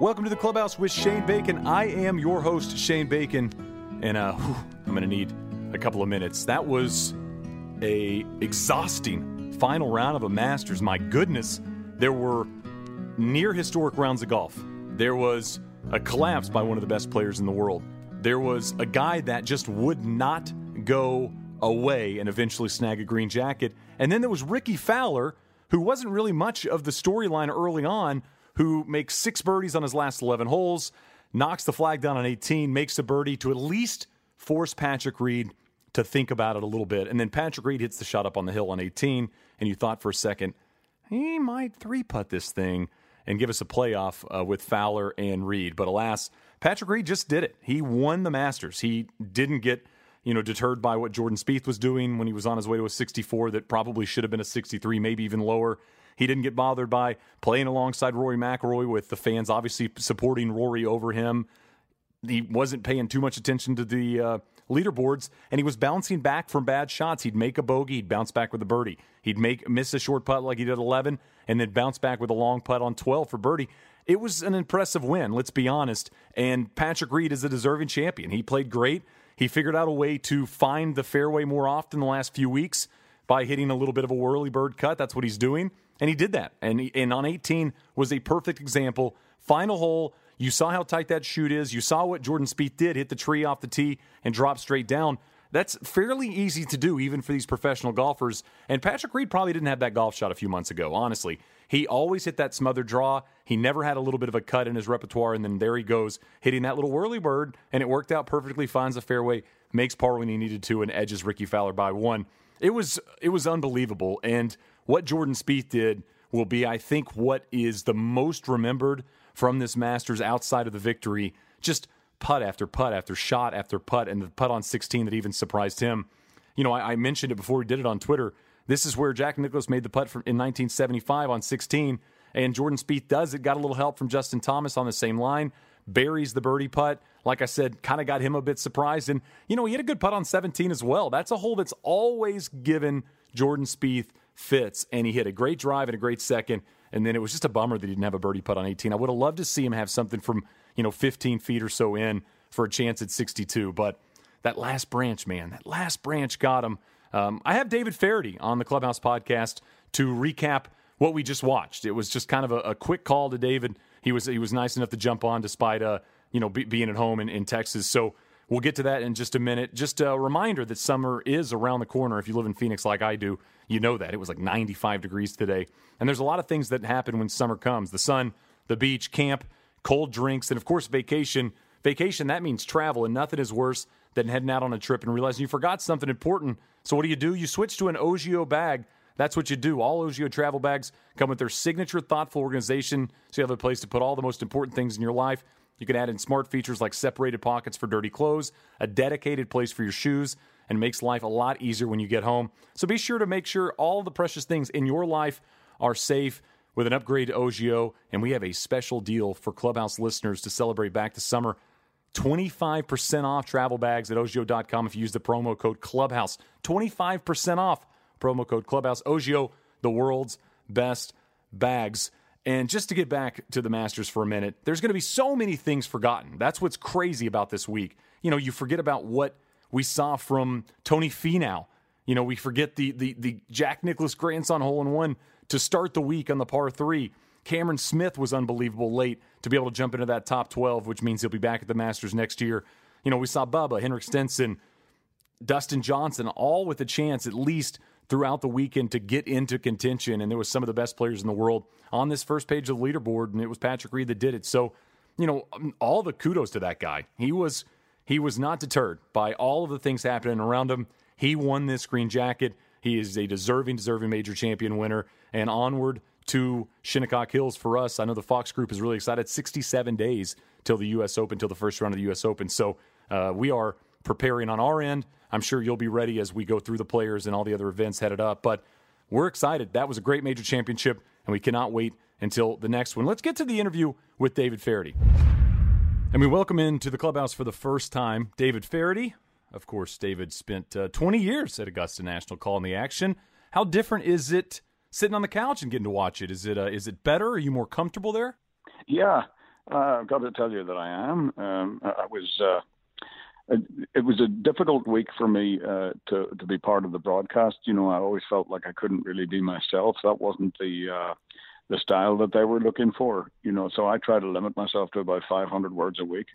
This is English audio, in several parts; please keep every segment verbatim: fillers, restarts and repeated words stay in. Welcome to The Clubhouse with Shane Bacon. I am your host, Shane Bacon, and uh, whew, I'm going to need a couple of minutes. That was a exhausting final round of a Masters. My goodness, there were near historic rounds of golf. There was a collapse by one of the best players in the world. There was a guy that just would not go away and eventually snag a green jacket. And then there was Ricky Fowler, who wasn't really much of the storyline early on, who makes six birdies on his last eleven holes, knocks the flag down on eighteen, makes a birdie to at least force Patrick Reed to think about it a little bit. And then Patrick Reed hits the shot up on the hill on eighteen, and you thought for a second, he might three-putt this thing and give us a playoff uh, with Fowler and Reed. But alas, Patrick Reed just did it. He won the Masters. He didn't get, you know, deterred by what Jordan Spieth was doing when he was on his way to a sixty-four that probably should have been a sixty-three, maybe even lower. He didn't get bothered by playing alongside Rory McIlroy with the fans obviously supporting Rory over him. He wasn't paying too much attention to the uh, leaderboards, and he was bouncing back from bad shots. He'd make a bogey, he'd bounce back with a birdie. He'd make miss a short putt like he did eleven, and then bounce back with a long putt on twelve for birdie. It was an impressive win, let's be honest, and Patrick Reed is a deserving champion. He played great. He figured out a way to find the fairway more often the last few weeks by hitting a little bit of a whirly bird cut. That's what he's doing. And he did that. And, he, and on eighteen was a perfect example. Final hole, you saw how tight that shoot is. You saw what Jordan Spieth did, hit the tree off the tee and drop straight down. That's fairly easy to do, even for these professional golfers. And Patrick Reed probably didn't have that golf shot a few months ago, honestly. He always hit that smothered draw. He never had a little bit of a cut in his repertoire, and then there he goes, hitting that little whirly bird, and it worked out perfectly, finds a fairway, makes par when he needed to, and edges Ricky Fowler by one. It was it was unbelievable, and what Jordan Spieth did will be, I think, what is the most remembered from this Masters outside of the victory. Just putt after putt after shot after putt, and the putt on sixteen that even surprised him. You know, I, I mentioned it before we did it on Twitter. This is where Jack Nicklaus made the putt from, in nineteen seventy-five on sixteen, and Jordan Spieth does it. Got a little help from Justin Thomas on the same line. Buries the birdie putt. Like I said, kind of got him a bit surprised. And, you know, he had a good putt on seventeen as well. That's a hole that's always given Jordan Spieth fits, and he hit a great drive and a great second, and then it was just a bummer that he didn't have a birdie putt on eighteen. I would have loved to see him have something from, you know, fifteen feet or so in for a chance at sixty-two, but that last branch, man, that last branch got him. Um, I have David Feherty on the Clubhouse podcast to recap what we just watched. It was just kind of a, a quick call to David. He was he was nice enough to jump on despite, uh, you know, be, being at home in, in Texas, so we'll get to that in just a minute. Just a reminder that summer is around the corner. If you live in Phoenix like I do, you know that. It was like ninety-five degrees today. And there's a lot of things that happen when summer comes. The sun, the beach, camp, cold drinks, and, of course, vacation. Vacation, that means travel, and nothing is worse than heading out on a trip and realizing you forgot something important. So what do you do? You switch to an Ogio bag. That's what you do. All Ogio travel bags come with their signature thoughtful organization, so you have a place to put all the most important things in your life. You can add in smart features like separated pockets for dirty clothes, a dedicated place for your shoes, and makes life a lot easier when you get home. So be sure to make sure all the precious things in your life are safe with an upgrade to Ogio. And we have a special deal for Clubhouse listeners to celebrate back to summer. twenty-five percent off travel bags at Ogio dot com if you use the promo code Clubhouse. twenty-five percent off promo code Clubhouse. Ogio, the world's best bags. And just to get back to the Masters for a minute, there's going to be so many things forgotten. That's what's crazy about this week. You know, you forget about what we saw from Tony Finau. You know, we forget the the, the Jack Nicklaus grandson hole-in-one to start the week on the par three. Cameron Smith was unbelievable late to be able to jump into that top twelve, which means he'll be back at the Masters next year. You know, we saw Bubba, Henrik Stenson, Dustin Johnson, all with a chance at least throughout the weekend to get into contention, and there was some of the best players in the world on this first page of the leaderboard, and it was Patrick Reed that did it. So, you know, all the kudos to that guy. He was he was not deterred by all of the things happening around him. He won this green jacket. He is a deserving, deserving major champion winner, and onward to Shinnecock Hills for us. I know the Fox Group is really excited. sixty-seven days till the U S Open, till the first round of the U S Open. So uh, we are preparing on our end. I'm sure you'll be ready as we go through the players and all the other events headed up. But we're excited. That was a great major championship, and we cannot wait until the next one. Let's get to the interview with David Feherty. And we welcome into the Clubhouse for the first time David Feherty. Of course, David spent uh, twenty years at Augusta National calling the action. How different is it sitting on the couch and getting to watch it? Is it uh, is it better? Are you more comfortable there? Yeah. Uh, I've got to tell you that I am. Um, I was. Uh, it was a difficult week for me uh, to to be part of the broadcast. You know, I always felt like I couldn't really be myself. That wasn't the uh, the style that they were looking for. You know, so I try to limit myself to about five hundred words a week.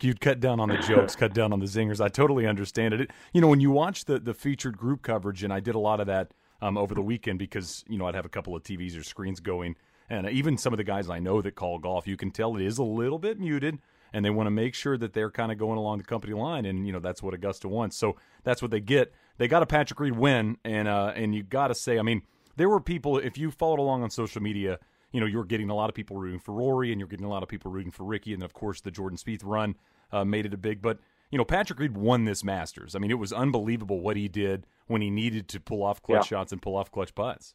You'd cut down on the jokes, cut down on the zingers. I totally understand it. You know, when you watch the, the featured group coverage, and I did a lot of that um, over the weekend because, you know, I'd have a couple of T Vs or screens going. And even some of the guys I know that call golf, you can tell it is a little bit muted, and they want to make sure that they're kind of going along the company line. And, you know, that's what Augusta wants. So that's what they get. They got a Patrick Reed win. And, uh, and you got to say, I mean, there were people, if you followed along on social media, you know, you're getting a lot of people rooting for Rory, and you're getting a lot of people rooting for Ricky, and of course the Jordan Spieth run uh, made it a big. But you know, Patrick Reed won this Masters. I mean, it was unbelievable what he did when he needed to pull off clutch yeah. shots and pull off clutch putts.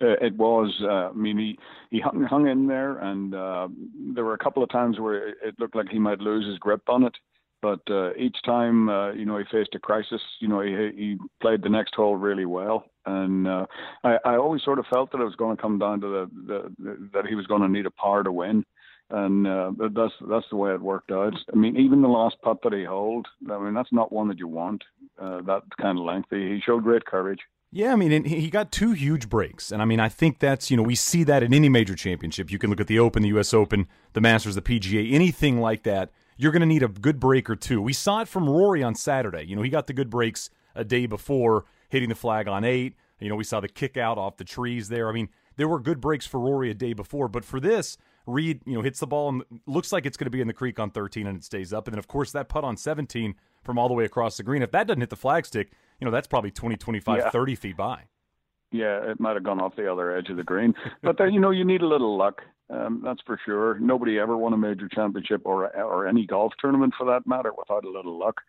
Uh, it was. Uh, I mean, he he hung, hung in there, and uh, there were a couple of times where it looked like he might lose his grip on it. But uh, each time, uh, you know, he faced a crisis. You know, he he played the next hole really well, and uh, I, I always sort of felt that it was going to come down to the, the, the that he was going to need a par to win, and uh, that's that's the way it worked out. I mean, even the last putt that he holed, I mean, that's not one that you want. Uh, that kind of lengthy. He showed great courage. Yeah, I mean, and he got two huge breaks. And, I mean, I think that's, you know, we see that in any major championship. You can look at the Open, the U S Open, the Masters, the P G A, anything like that. You're going to need a good break or two. We saw it from Rory on Saturday. You know, he got the good breaks a day before, hitting the flag on eight. You know, we saw the kick out off the trees there. I mean, there were good breaks for Rory a day before. But for this, Reed, you know, hits the ball and looks like it's going to be in the creek on thirteen and it stays up. And then, of course, that putt on seventeen from all the way across the green. If that doesn't hit the flagstick, you know, that's probably twenty, twenty-five, yeah. thirty feet by. Yeah, it might have gone off the other edge of the green. But, then, you know, you need a little luck. Um, that's for sure. Nobody ever won a major championship or or any golf tournament, for that matter, without a little luck.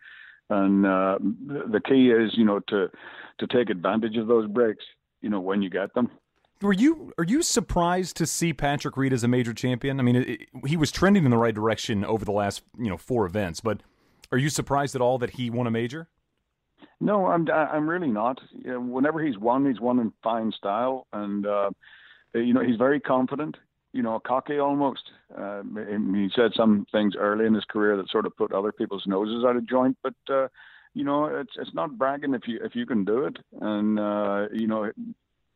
And uh, the key is, you know, to to take advantage of those breaks, you know, when you get them. Were you are you surprised to see Patrick Reed as a major champion? I mean, it, it, he was trending in the right direction over the last, you know, four events. But are you surprised at all that he won a major? No, I'm I'm really not. You know, whenever he's won, he's won in fine style, and uh, you know, he's very confident. You know, cocky almost. Uh, he said some things early in his career that sort of put other people's noses out of joint. But uh, you know, it's it's not bragging if you if you can do it, and uh, you know,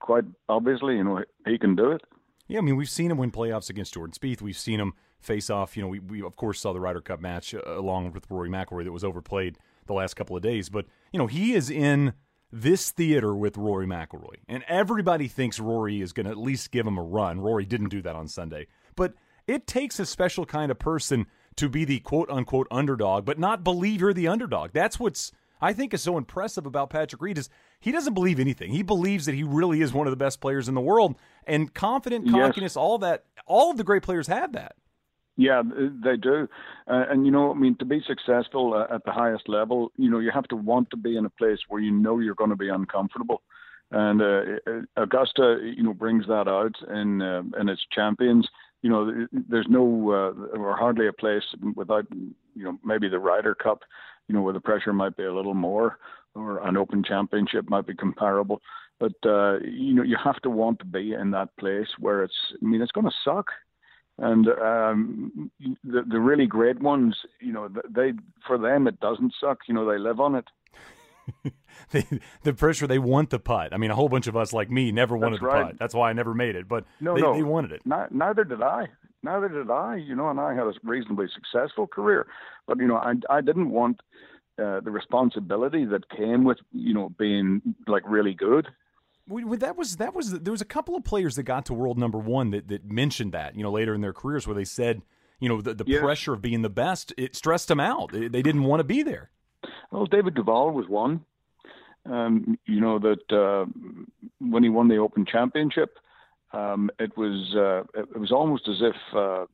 quite obviously, you know, he can do it. Yeah, I mean, we've seen him win playoffs against Jordan Spieth. We've seen him face off. You know, we we of course saw the Ryder Cup match uh, along with Rory McIlroy that was overplayed the last couple of days. But you know, he is in this theater with Rory McIlroy, and everybody thinks Rory is going to at least give him a run. Rory didn't do that on Sunday, but it takes a special kind of person to be the quote unquote underdog, but not believe you're the underdog. That's what's, I think, is so impressive about Patrick Reed, is he doesn't believe anything. He believes that he really is one of the best players in the world, and confident, cockiness, yes. all that, all of the great players have that. Yeah, they do. Uh, and, you know, I mean, to be successful uh, at the highest level, you know, you have to want to be in a place where you know you're going to be uncomfortable. And uh, Augusta, you know, brings that out in, uh, in its champions. You know, there's no uh, or hardly a place without, you know, maybe the Ryder Cup, you know, where the pressure might be a little more, or an Open Championship might be comparable. But, uh, you know, you have to want to be in that place where it's, I mean, it's going to suck. And um, the the really great ones, you know, they for them it doesn't suck. You know, they live on it. they, the pressure, they want the putt. I mean, a whole bunch of us like me never wanted the putt. That's why I never made it. But no, they, no. they wanted it. Not, neither did I. Neither did I. You know, and I had a reasonably successful career. But you know, I I didn't want uh, the responsibility that came with, you know, being like really good. We, that was that was there was a couple of players that got to world number one that, that mentioned that, you know, later in their careers, where they said, you know, the, the yeah. pressure of being the best, it stressed them out. They, they didn't want to be there. Well, David Duvall was one. Um, you know that uh, when he won the Open Championship, um, it was uh, it was almost as if uh,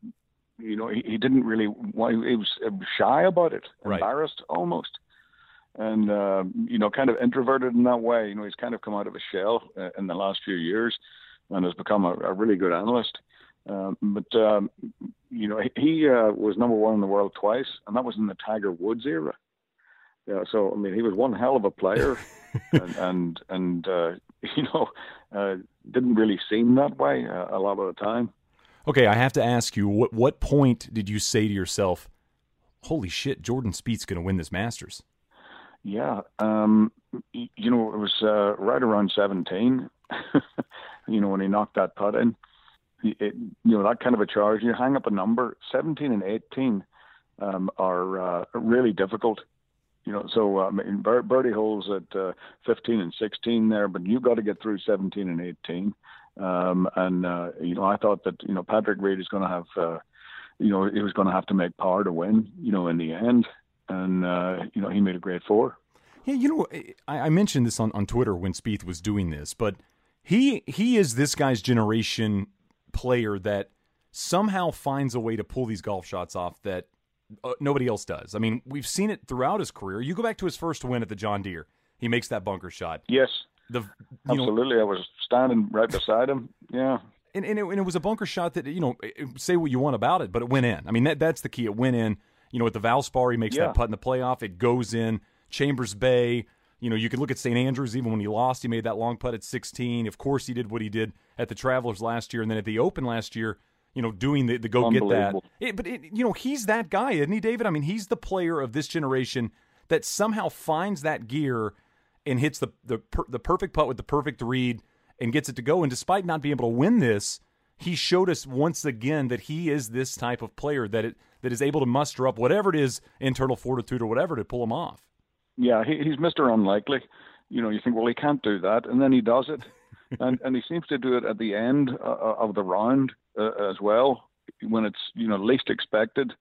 you know he, he didn't really. Well, he was shy about it, right. Embarrassed almost. And, uh, you know, kind of introverted in that way. You know, he's kind of come out of a shell uh, in the last few years and has become a, a really good analyst. Um, but, um, you know, he, he uh, was number one in the world twice, and that was in the Tiger Woods era. Yeah, so, I mean, he was one hell of a player and, and, and uh, you know, uh, didn't really seem that way uh, a lot of the time. Okay, I have to ask you, what what point did you say to yourself, holy shit, Jordan Spieth's going to win this Masters? Yeah, um, you know, it was uh, right around seventeen, you know, when he knocked that putt in. It, you know, that kind of a charge, you hang up a number, seventeen and eighteen um, are uh, really difficult. You know, so I mean, birdie holes at uh, fifteen and sixteen there, but you've got to get through seventeen and eighteen. Um, and, uh, you know, I thought that, you know, Patrick Reed is going to have, uh, you know, he was going to have to make par to win, you know, in the end. And, uh, you know, he made a great four. Yeah, you know, I, I mentioned this on, on Twitter when Spieth was doing this, but he he is this guy's generation player that somehow finds a way to pull these golf shots off that uh, nobody else does. I mean, we've seen it throughout his career. You go back to his first win at the John Deere. He makes that bunker shot. Yes, the, absolutely. Know, I was standing right beside him. Yeah. And and it, and it was a bunker shot that, you know, say what you want about it, but it went in. I mean, that that's the key. It went in. You know, at the Valspar, he makes yeah. that putt in the playoff. It goes in. Chambers Bay, you know, you could look at Saint Andrews. Even when he lost, he made that long putt at sixteen. Of course, he did what he did at the Travelers last year. And then at the Open last year, you know, doing the, the go-get that. It, but, it, you know, he's that guy, isn't he, David? I mean, he's the player of this generation that somehow finds that gear and hits the the, per, the perfect putt with the perfect read and gets it to go. And despite not being able to win this, he showed us once again that he is this type of player that it that is able to muster up whatever it is, internal fortitude or whatever, to pull him off. Yeah, he, he's Mister Unlikely. You know, you think, well, he can't do that, and then he does it. and and he seems to do it at the end uh, of the round uh, as well, when it's, you know, least expected.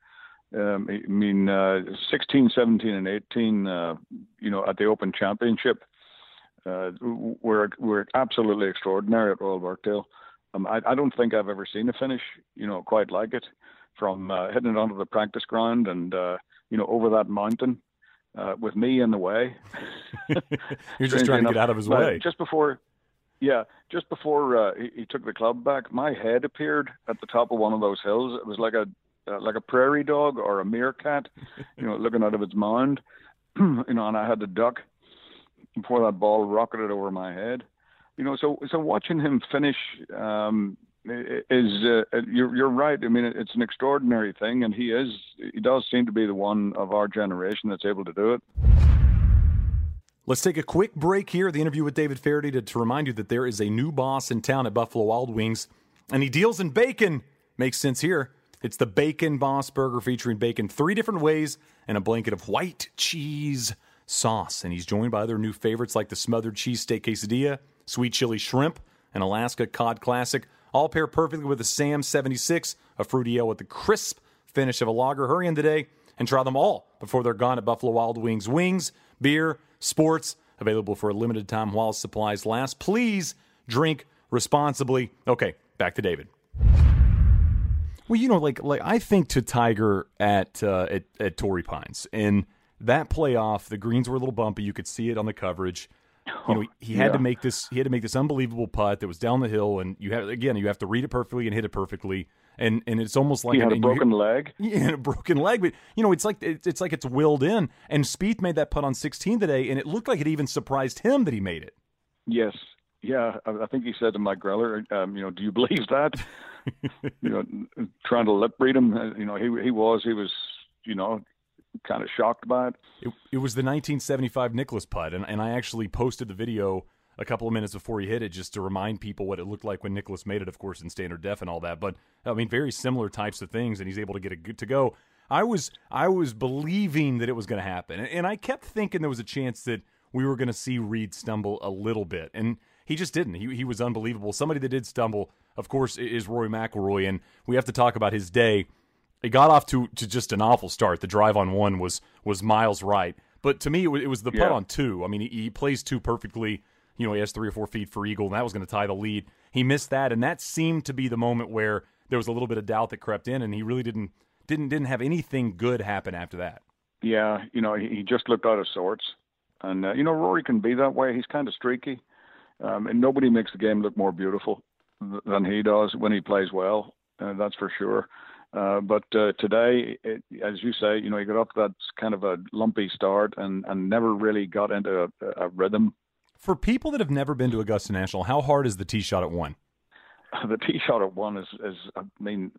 Um, I mean, uh, sixteen, seventeen, and eighteen, uh, you know, at the Open Championship uh, were, were absolutely extraordinary at Royal Portrush. Um, I, I don't think I've ever seen a finish, you know, quite like it, from uh, hitting it onto the practice ground and, uh, you know, over that mountain. Uh, with me in the way. You're just trying enough, to get out of his way. Just before, yeah, just before uh, he, he took the club back, my head appeared at the top of one of those hills. It was like a uh, like a prairie dog or a meerkat, you know, looking out of its mound. you know, and I had to duck before that ball rocketed over my head. You know, so so watching him finish um, is uh, you're you're right. I mean, it's an extraordinary thing, and he is he does seem to be the one of our generation that's able to do it. Let's take a quick break here. The interview with David Feherty to, to remind you that there is a new boss in town at Buffalo Wild Wings, and he deals in bacon. Makes sense here. It's the Bacon Boss Burger featuring bacon three different ways and a blanket of white cheese sauce. And he's joined by other new favorites like the smothered cheesesteak quesadilla, sweet chili shrimp, and Alaska cod classic. All pair perfectly with a Sam seventy-six, a fruity ale with the crisp finish of a lager. Hurry in today and try them all before they're gone at Buffalo Wild Wings. Wings, beer, sports, available for a limited time while supplies last. Please drink responsibly. Okay, back to David. Well, you know, like like I think to Tiger at uh, at, at Torrey Pines. In that playoff, the greens were a little bumpy. You could see it on the coverage. You know, he had yeah. to make this. He had to make this unbelievable putt that was down the hill, and you have again. You have to read it perfectly and hit it perfectly, and and it's almost like he had a, a broken you, leg. Yeah, a broken leg. But you know, it's like it, it's like it's willed in. And Spieth made that putt on sixteen today, and it looked like it even surprised him that he made it. Yes, yeah, I, I think he said to Mike Greller, um, you know, do you believe that? you know, trying to lip read him. You know, he he was he was you know. kind of shocked by it. It, it was the nineteen seventy-five Nicklaus putt, and, and I actually posted the video a couple of minutes before he hit it just to remind people what it looked like when Nicklaus made it, of course, in standard def and all that. But, I mean, very similar types of things, and he's able to get it good to go. I was I was believing that it was going to happen, and, and I kept thinking there was a chance that we were going to see Reed stumble a little bit, and he just didn't. He, he was unbelievable. Somebody that did stumble, of course, is Rory McIlroy, and we have to talk about his day. It got off to, to just an awful start. The drive on one was was miles right. But to me, it was, it was the putt yeah. on two. I mean, he, he plays two perfectly. You know, he has three or four feet for eagle, and that was going to tie the lead. He missed that, and that seemed to be the moment where there was a little bit of doubt that crept in, and he really didn't didn't didn't have anything good happen after that. Yeah, you know, he, he just looked out of sorts. And, uh, you know, Rory can be that way. He's kind of streaky, um, and nobody makes the game look more beautiful than he does when he plays well. Uh, that's for sure. Uh, but uh, today, it, as you say, you know, he got off that kind of a lumpy start and, and never really got into a, a rhythm. For people that have never been to Augusta National, how hard is the tee shot at one? the tee shot at one is, is I mean,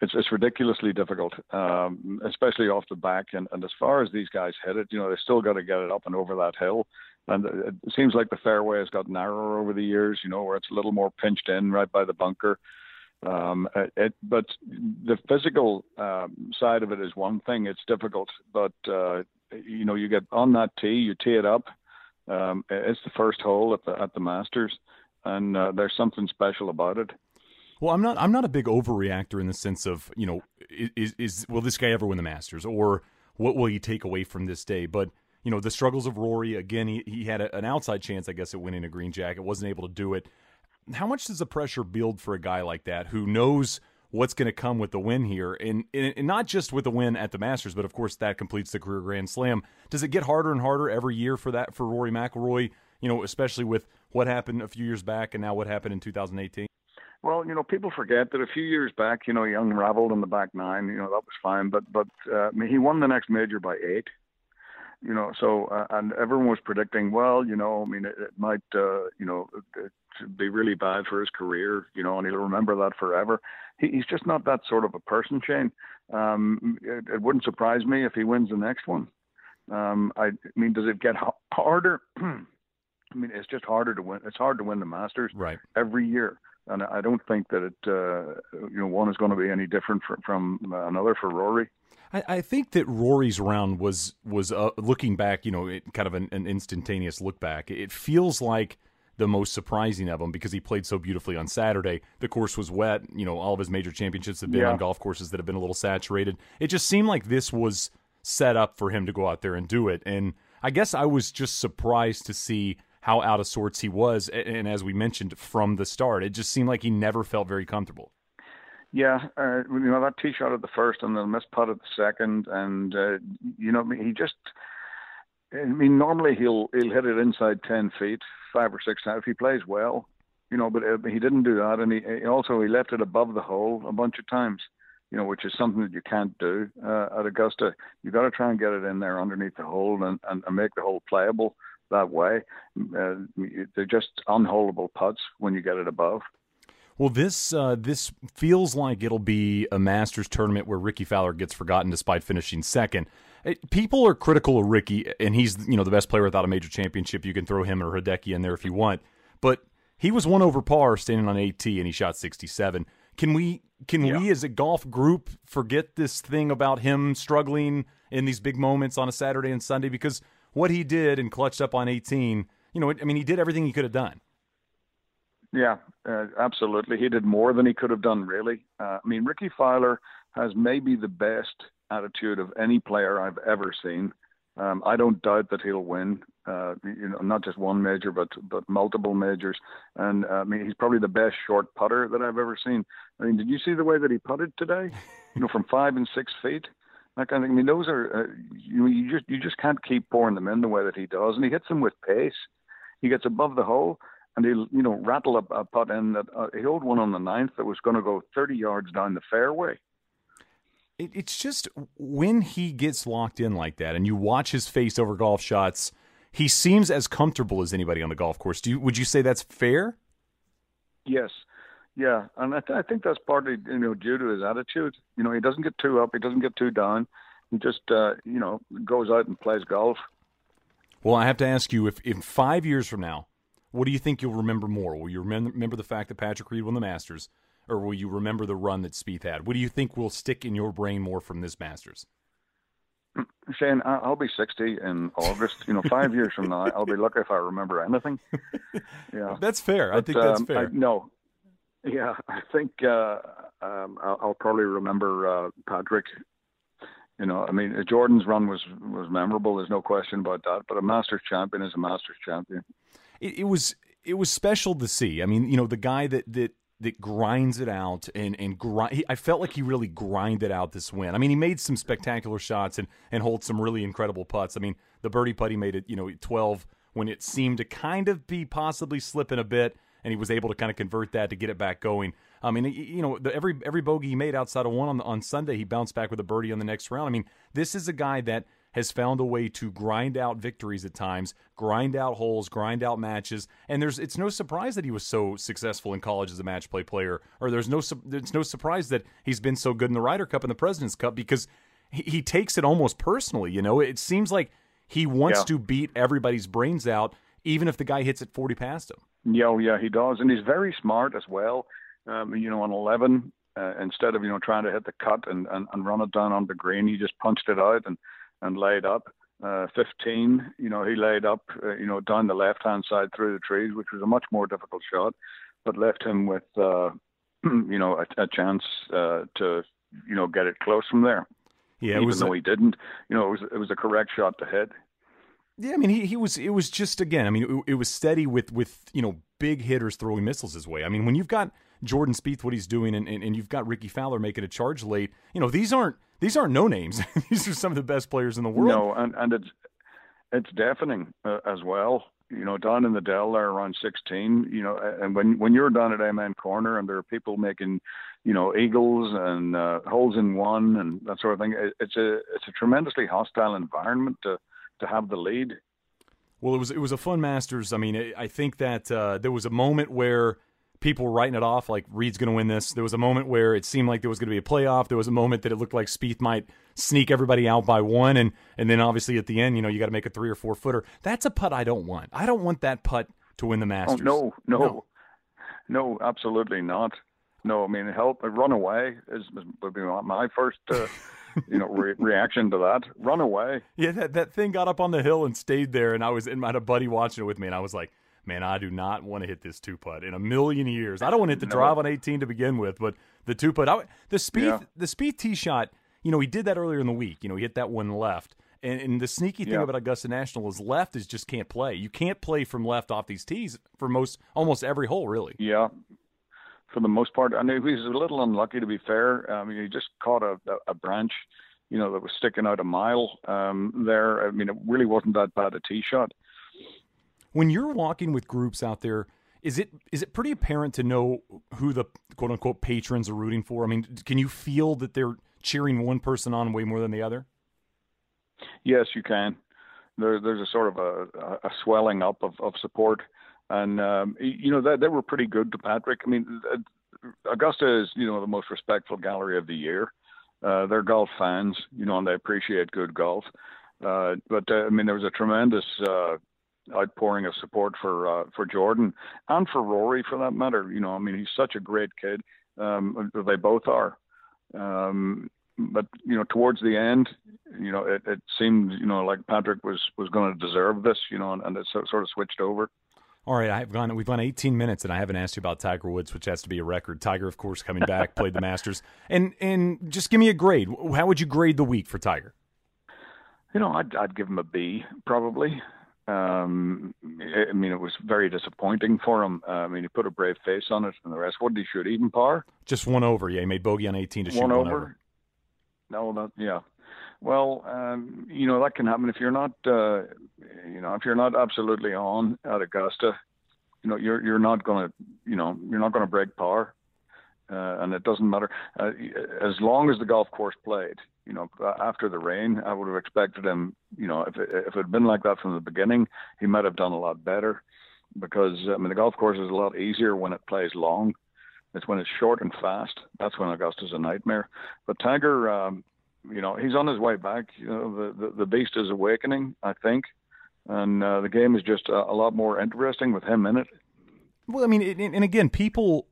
it's it's ridiculously difficult, um, especially off the back. And, and as far as these guys hit it, you know, they still got to get it up and over that hill. And it seems like the fairway has got narrower over the years, you know, where it's a little more pinched in right by the bunker. Um, it, but the physical um, side of it is one thing. It's difficult, but, uh, you know, you get on that tee, you tee it up. Um, it's the first hole at the, at the Masters, and uh, there's something special about it. Well, I'm not I'm not a big overreactor in the sense of, you know, is, is will this guy ever win the Masters, or what will he take away from this day? But, you know, the struggles of Rory, again, he, he had a, an outside chance, I guess, at winning a green jacket, wasn't able to do it. How much does the pressure build for a guy like that who knows what's going to come with the win here, and, and, and not just with the win at the Masters, but of course that completes the career Grand Slam? Does it get harder and harder every year for that, for Rory McIlroy, you know, especially with what happened a few years back and now what happened in two thousand eighteen? Well, you know, people forget that a few years back, you know, he unraveled in the back nine, you know, that was fine, but, but uh, I mean, he won the next major by eight. You know, so, uh, and everyone was predicting, well, you know, I mean, it, it might, uh, you know, it, it'd be really bad for his career, you know, and he'll remember that forever. He, he's just not that sort of a person, Shane. Um, it, it wouldn't surprise me if he wins the next one. Um, I, I mean, does it get harder? I mean, it's just harder to win. It's hard to win the Masters right every year. And I don't think that it, uh, you know, one is going to be any different for, from another for Rory. I, I think that Rory's round was was uh, looking back, you know, it, kind of an, an instantaneous look back. It feels like the most surprising of them because he played so beautifully on Saturday. The course was wet. You know, all of his major championships have been yeah. on golf courses that have been a little saturated. It just seemed like this was set up for him to go out there and do it. And I guess I was just surprised to see how out of sorts he was, and as we mentioned from the start, it just seemed like he never felt very comfortable. Yeah, uh, you know, that tee shot at the first and the missed putt at the second, and, uh, you know, he just, I mean, normally he'll he'll hit it inside ten feet, five or six times, if he plays well, you know, but he didn't do that, and he also, he left it above the hole a bunch of times, you know, which is something that you can't do uh, at Augusta. You've got to try and get it in there underneath the hole and, and, and make the hole playable that way. Uh, they're just unholdable putts when you get it above. Well, this uh, this feels like it'll be a Masters tournament where Ricky Fowler gets forgotten despite finishing second. It, people are critical of Ricky, and he's, you know, the best player without a major championship. You can throw him or Hideki in there if you want. But he was one over par standing on AT, and he shot sixty-seven. Can we, can yeah. we as a golf group forget this thing about him struggling in these big moments on a Saturday and Sunday? Because what he did and clutched up on eighteen, you know, I mean, he did everything he could have done. Yeah, uh, absolutely. He did more than he could have done, really. Uh, I mean, Ricky Fowler has maybe the best attitude of any player I've ever seen. Um, I don't doubt that he'll win, uh, you know, not just one major, but but multiple majors. And, uh, I mean, he's probably the best short putter that I've ever seen. I mean, did you see the way that he putted today? You know, from five and six feet? That kind of thing. I mean, those are uh, you, you just you just can't keep pouring them in the way that he does, and he hits them with pace. He gets above the hole, and he'll you know rattle a, a putt in that uh, he held one on the ninth that was going to go thirty yards down the fairway. It, it's just when he gets locked in like that, and you watch his face over golf shots, he seems as comfortable as anybody on the golf course. Do you, would you say that's fair? Yes. Yeah, and I, th- I think that's partly, you know, due to his attitude. You know, he doesn't get too up, he doesn't get too down. He just, uh, you know, goes out and plays golf. Well, I have to ask you, if in five years from now, what do you think you'll remember more? Will you remember, remember the fact that Patrick Reed won the Masters, or will you remember the run that Spieth had? What do you think will stick in your brain more from this Masters? Shane, I'll be sixty in August. You know, five years from now, I'll be lucky if I remember anything. Yeah, that's fair. But, I think that's um, fair. I, no. Yeah, I think uh, um, I'll, I'll probably remember uh, Patrick. You know, I mean, Jordan's run was, was memorable. There's no question about that. But a Masters champion is a Masters champion. It, it was it was special to see. I mean, you know, the guy that that, that grinds it out and and grind, he, I felt like he really grinded out this win. I mean, he made some spectacular shots and and holed some really incredible putts. I mean, the birdie putt he made at, you know, twelve when it seemed to kind of be possibly slipping a bit. And he was able to kind of convert that to get it back going. I mean, you know, the, every every bogey he made outside of one on, on Sunday, he bounced back with a birdie on the next round. I mean, this is a guy that has found a way to grind out victories at times, grind out holes, grind out matches. And there's it's no surprise that he was so successful in college as a match play player, or there's no it's no surprise that he's been so good in the Ryder Cup and the President's Cup, because he, he takes it almost personally. You know, it seems like he wants yeah. to beat everybody's brains out, even if the guy hits it forty past him. Yeah, yeah, he does, and he's very smart as well. Um, you know, on eleven, uh, instead of you know trying to hit the cut and, and, and run it down on the green, he just punched it out and and laid up. Uh, fifteen, you know, he laid up, uh, you know, down the left hand side through the trees, which was a much more difficult shot, but left him with, uh, you know, a, a chance uh, to, you know, get it close from there. Yeah, even though a- he didn't, you know, it was it was a correct shot to hit. Yeah, I mean, he, he was, it was just, again, I mean, it, it was steady with, with, you know, big hitters throwing missiles his way. I mean, when you've got Jordan Spieth, what he's doing, and, and, and you've got Ricky Fowler making a charge late, you know, these aren't, these aren't no names. These are some of the best players in the world. No, and, and it's, it's deafening uh, as well, you know, down in the Dell there around sixteen, you know, and when, when you're down at Amen Corner and there are people making, you know, eagles and uh, holes in one and that sort of thing, it, it's a, it's a tremendously hostile environment to, to have the lead. Well, it was it was a fun Masters. I mean, I think that uh, there was a moment where people were writing it off, like Reed's going to win this. There was a moment where it seemed like there was going to be a playoff. There was a moment that it looked like Spieth might sneak everybody out by one, and and then obviously at the end, you know, you got to make a three or four footer. That's a putt I don't want. I don't want that putt to win the Masters. Oh, no, no, no, no, absolutely not. No, I mean, help, run away is would be my first. Uh, You know, re- reaction to that, run away. Yeah, that, that thing got up on the hill and stayed there, and I was in my had a buddy watching it with me, and I was like, man, I do not want to hit this two putt in a million years. I don't want to hit the no. drive on eighteen to begin with, but the two putt, I, the Spieth, yeah. the Spieth tee shot. You know, he did that earlier in the week. You know, he hit that one left, and, and the sneaky thing yeah. about Augusta National is left is just can't play. You can't play from left off these tees for most almost every hole, really. Yeah. For the most part, I mean, he was a little unlucky, to be fair. I mean, he just caught a, a branch, you know, that was sticking out a mile um, there. I mean, it really wasn't that bad a tee shot. When you're walking with groups out there, is it is it pretty apparent to know who the quote unquote patrons are rooting for? I mean, can you feel that they're cheering one person on way more than the other? Yes, you can. There, there's a sort of a, a swelling up of, of support. And, um, you know, they, they were pretty good to Patrick. I mean, Augusta is, you know, the most respectful gallery of the year. Uh, they're golf fans, you know, and they appreciate good golf. Uh, but, uh, I mean, there was a tremendous uh, outpouring of support for uh, for Jordan and for Rory, for that matter. You know, I mean, he's such a great kid. Um, they both are. Um, but, you know, towards the end, you know, it, it seemed, you know, like Patrick was, was going to deserve this, you know, and, and it so, sort of switched over. All right, I've gone. We've gone eighteen minutes, and I haven't asked you about Tiger Woods, which has to be a record. Tiger, of course, coming back, played the Masters, and and just give me a grade. How would you grade the week for Tiger? You know, I'd, I'd give him a B, probably. Um, I mean, it was very disappointing for him. Uh, I mean, he put a brave face on it, and the rest. What did he shoot? Even par? Just one over. Yeah, he made bogey on eighteen to shoot one over. One over. No, that yeah. Well, um, you know, that can happen if you're not, uh, you know, if you're not absolutely on at Augusta, you know, you're, you're not going to, you know, you're not going to break par. Uh, and it doesn't matter uh, as long as the golf course played, you know, after the rain, I would have expected him, you know, if it, if it had been like that from the beginning, he might have done a lot better because, I mean, the golf course is a lot easier when it plays long. It's when it's short and fast. That's when Augusta's a nightmare. But Tiger, um, you know, he's on his way back. You know, the, the, the beast is awakening, I think. And uh, the game is just a, a lot more interesting with him in it. Well, I mean, it, and again, people,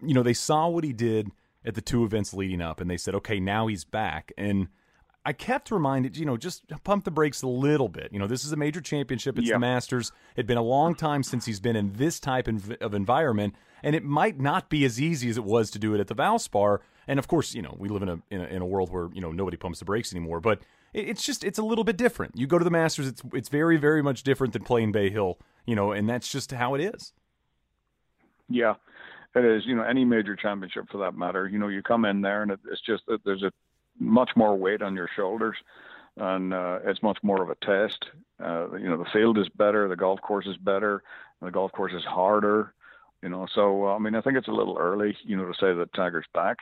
you know, they saw what he did at the two events leading up, and they said, okay, now he's back. And I kept reminded, you know, just pump the brakes a little bit. You know, this is a major championship. It's yeah. the Masters. It'd been a long time since he's been in this type of environment, and it might not be as easy as it was to do it at the Valspar. And of course, you know, we live in a, in a in a world where, you know, nobody pumps the brakes anymore, but it, it's just it's a little bit different. You go to the Masters, it's it's very, very much different than playing Bay Hill, you know, and that's just how it is. Yeah, it is. You know, any major championship for that matter, you know, you come in there and it, it's just that there's a much more weight on your shoulders and uh, it's much more of a test. Uh, you know, the field is better, the golf course is better, the golf course is harder, you know. So, I mean, I think it's a little early, you know, to say that Tiger's back.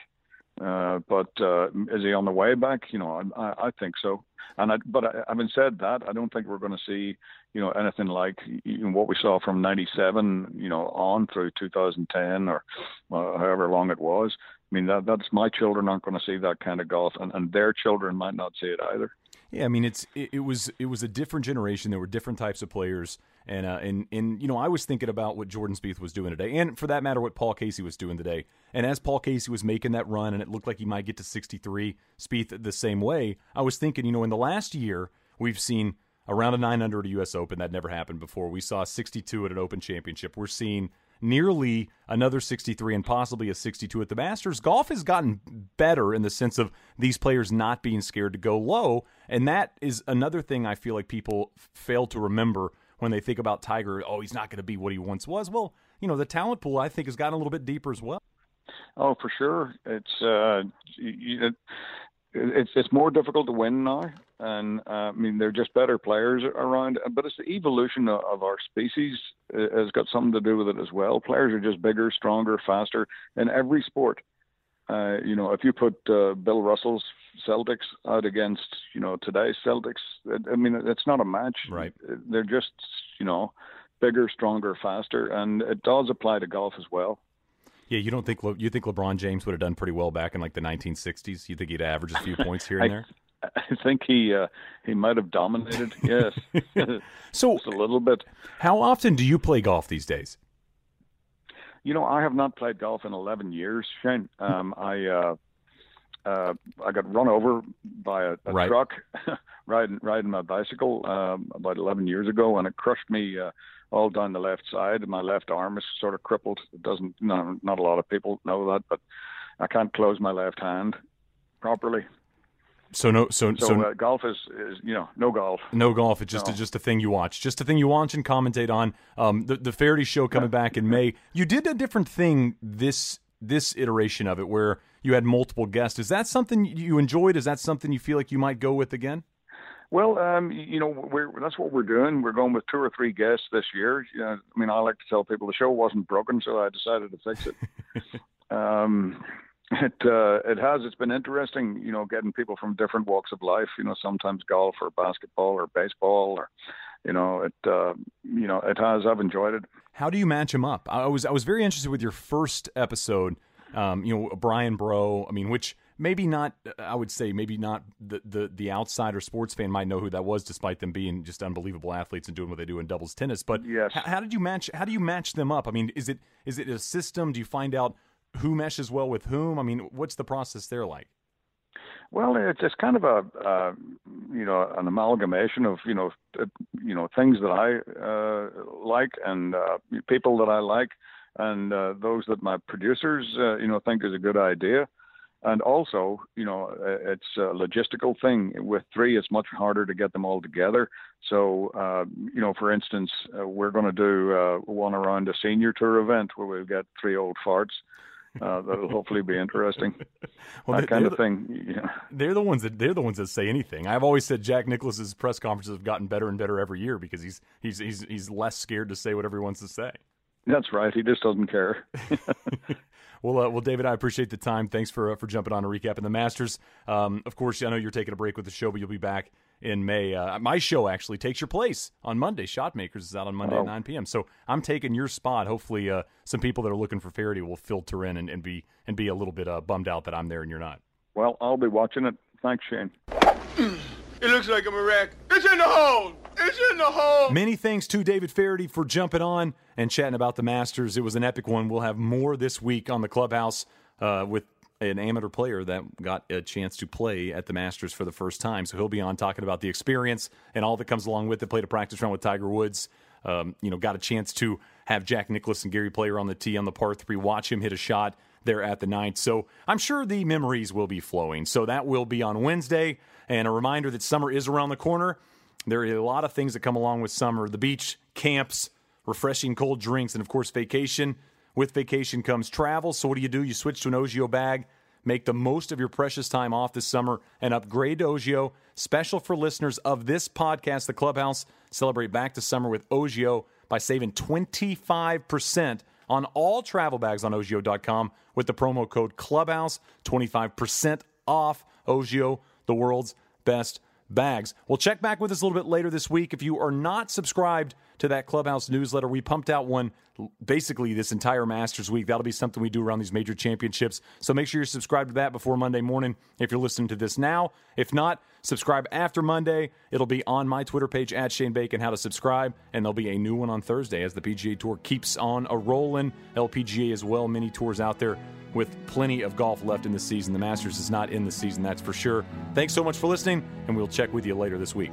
Uh, but uh, is he on the way back? You know, I, I think so. And I, but I, having said that, I don't think we're going to see, you know, anything like you know, what we saw from ninety-seven, you know, on through two thousand ten or uh, however long it was. I mean, that, that's my children aren't going to see that kind of golf, and, and their children might not see it either. Yeah, I mean, it's it, it was it was a different generation. There were different types of players, and uh, and and you know, I was thinking about what Jordan Spieth was doing today, and for that matter, what Paul Casey was doing today. And as Paul Casey was making that run, and it looked like he might get to sixty-three, Spieth the same way. I was thinking, you know, in the last year, we've seen around a nine under at a U S Open that never happened before. We saw sixty-two at an Open Championship. We're seeing nearly another sixty-three and possibly a sixty-two at the Masters. Golf has gotten better in the sense of these players not being scared to go low, and that is another thing I feel like people fail to remember when they think about Tiger. Oh, he's not going to be what he once was. Well, you know, the talent pool, I think, has gotten a little bit deeper as well. Oh, for sure. It's uh, it, it's it's more difficult to win now, and uh, I mean, they're just better players around. But it's the evolution of our species has got something to do with it as well. Players are just bigger, stronger, faster in every sport. Uh, you know, if you put uh, Bill Russell's Celtics out against, you know, today's Celtics, I mean, it's not a match. Right. They're just, you know, bigger, stronger, faster, and it does apply to golf as well. Yeah, you don't think Le- you think LeBron James would have done pretty well back in like the nineteen sixties? You think he'd average a few points here and I, there? I think he uh, he might have dominated. Yes, so just a little bit. How often do you play golf these days? You know, I have not played golf in eleven years, Shane. Um, I uh, uh, I got run over by a, a right. truck riding riding my bicycle um, about eleven years ago, and it crushed me. Uh, all down the left side, and my left arm is sort of crippled. It doesn't, no, not a lot of people know that, but I can't close my left hand properly. So no, so so, so uh, golf is, is you know no golf, no golf. It's just no. it's just a thing you watch, just a thing you watch and commentate on. Um, the the Feherty show coming yeah. back in May. You did a different thing this this iteration of it where you had multiple guests. Is that something you enjoyed? Is that something you feel like you might go with again? Well, um, you know, we're, that's what we're doing. We're going with two or three guests this year. You know, I mean, I like to tell people the show wasn't broken, so I decided to fix it. um, it uh, it has. It's been interesting, you know, getting people from different walks of life. You know, sometimes golf or basketball or baseball, or you know, it uh, you know, it has. I've enjoyed it. How do you match them up? I was I was very interested with your first episode. Um, you know, Brian Bro. I mean, which. Maybe not, I would say, maybe not the, the, the outsider sports fan might know who that was, despite them being just unbelievable athletes and doing what they do in doubles tennis. But yes. h- how did you match? How do you match them up? I mean, is it is it a system? Do you find out who meshes well with whom? I mean, what's the process there like? Well, it's it's kind of a uh, you know an amalgamation of you know uh, you know things that I uh, like and uh, people that I like and uh, those that my producers uh, you know think is a good idea. And also, you know, it's a logistical thing. With three, it's much harder to get them all together. So, uh, you know, for instance, uh, we're going to do uh, one around a senior tour event where we've got three old farts. Uh, that'll hopefully be interesting. well, that kind of the, thing. Yeah. They're the ones that they're the ones that say anything. I've always said Jack Nicklaus's press conferences have gotten better and better every year because he's he's he's he's less scared to say whatever he wants to say. That's right. He just doesn't care. Well, uh, well, David, I appreciate the time. Thanks for uh, for jumping on a recap in the Masters. Um, of course, I know you're taking a break with the show, but you'll be back in May. Uh, my show actually takes your place on Monday. Shotmakers is out on Monday oh. at nine p.m. So I'm taking your spot. Hopefully, uh, some people that are looking for Feherty will filter in and, and be and be a little bit uh, bummed out that I'm there and you're not. Well, I'll be watching it. Thanks, Shane. It looks like I'm a wreck. It's in the hole. It's in the hole. Many thanks to David Feherty for jumping on and chatting about the Masters. It was an epic one. We'll have more this week on the Clubhouse uh, with an amateur player that got a chance to play at the Masters for the first time. So he'll be on talking about the experience and all that comes along with it. Played a practice round with Tiger Woods. Um, you know, got a chance to have Jack Nicklaus and Gary Player on the tee on the par three. Watch him hit a shot there at the ninth. So I'm sure the memories will be flowing. So that will be on Wednesday. And a reminder that summer is around the corner. There are a lot of things that come along with summer. The beach, camps, refreshing cold drinks, and, of course, vacation. With vacation comes travel. So what do you do? You switch to an Ogio bag. Make the most of your precious time off this summer and upgrade to Ogio. Special for listeners of this podcast, The Clubhouse. Celebrate back to summer with Ogio by saving twenty-five percent on all travel bags on Ogio dot com with the promo code Clubhouse, twenty-five percent off. Ogio, the world's best bags. We'll check back with us a little bit later this week. If you are not subscribed to that Clubhouse newsletter, we pumped out one basically this entire Masters week. That'll be something we do around these major championships. So make sure you're subscribed to that before Monday morning if you're listening to this now. If not, subscribe after Monday. It'll be on my Twitter page at Shane Bacon, how to subscribe. And there'll be a new one on Thursday as the P G A Tour keeps on a rolling. L P G A as well. Many tours out there with plenty of golf left in the season. The Masters is not in the season, that's for sure. Thanks so much for listening, and we'll check with you later this week.